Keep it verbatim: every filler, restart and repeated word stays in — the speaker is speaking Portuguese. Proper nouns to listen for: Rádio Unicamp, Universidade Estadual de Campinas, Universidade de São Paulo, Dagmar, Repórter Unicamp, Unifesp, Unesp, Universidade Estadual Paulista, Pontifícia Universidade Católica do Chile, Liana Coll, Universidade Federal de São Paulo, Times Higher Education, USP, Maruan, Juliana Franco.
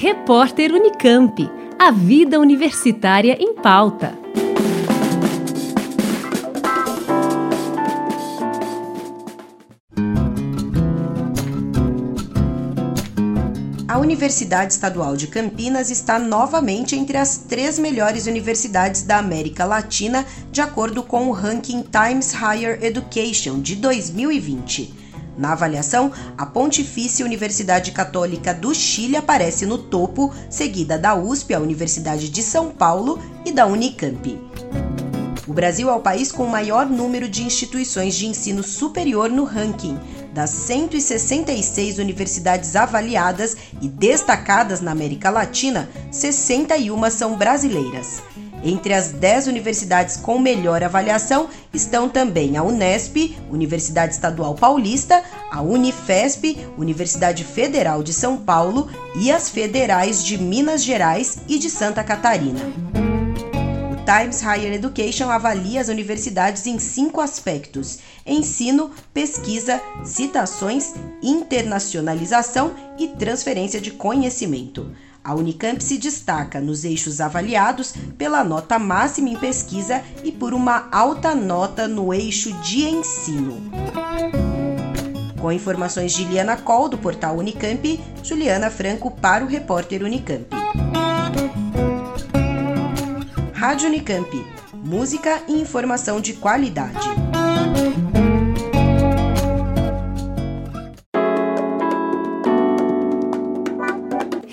Repórter Unicamp, a vida universitária em pauta. A Universidade Estadual de Campinas está novamente entre as três melhores universidades da América Latina, de acordo com o ranking Times Higher Education de dois mil e vinte. Na avaliação, a Pontifícia Universidade Católica do Chile aparece no topo, seguida da U S P, a Universidade de São Paulo e da Unicamp. O Brasil é o país com o maior número de instituições de ensino superior no ranking. Das cento e sessenta e seis universidades avaliadas e destacadas na América Latina, sessenta e uma são brasileiras. Entre as dez universidades com melhor avaliação estão também a Unesp, Universidade Estadual Paulista, a Unifesp, Universidade Federal de São Paulo e as federais de Minas Gerais e de Santa Catarina. Times Higher Education avalia as universidades em cinco aspectos: ensino, pesquisa, citações, internacionalização e transferência de conhecimento. A Unicamp se destaca nos eixos avaliados pela nota máxima em pesquisa e por uma alta nota no eixo de ensino. Com informações de Liana Coll, do portal Unicamp, Juliana Franco para o Repórter Unicamp. Rádio Unicamp, música e informação de qualidade.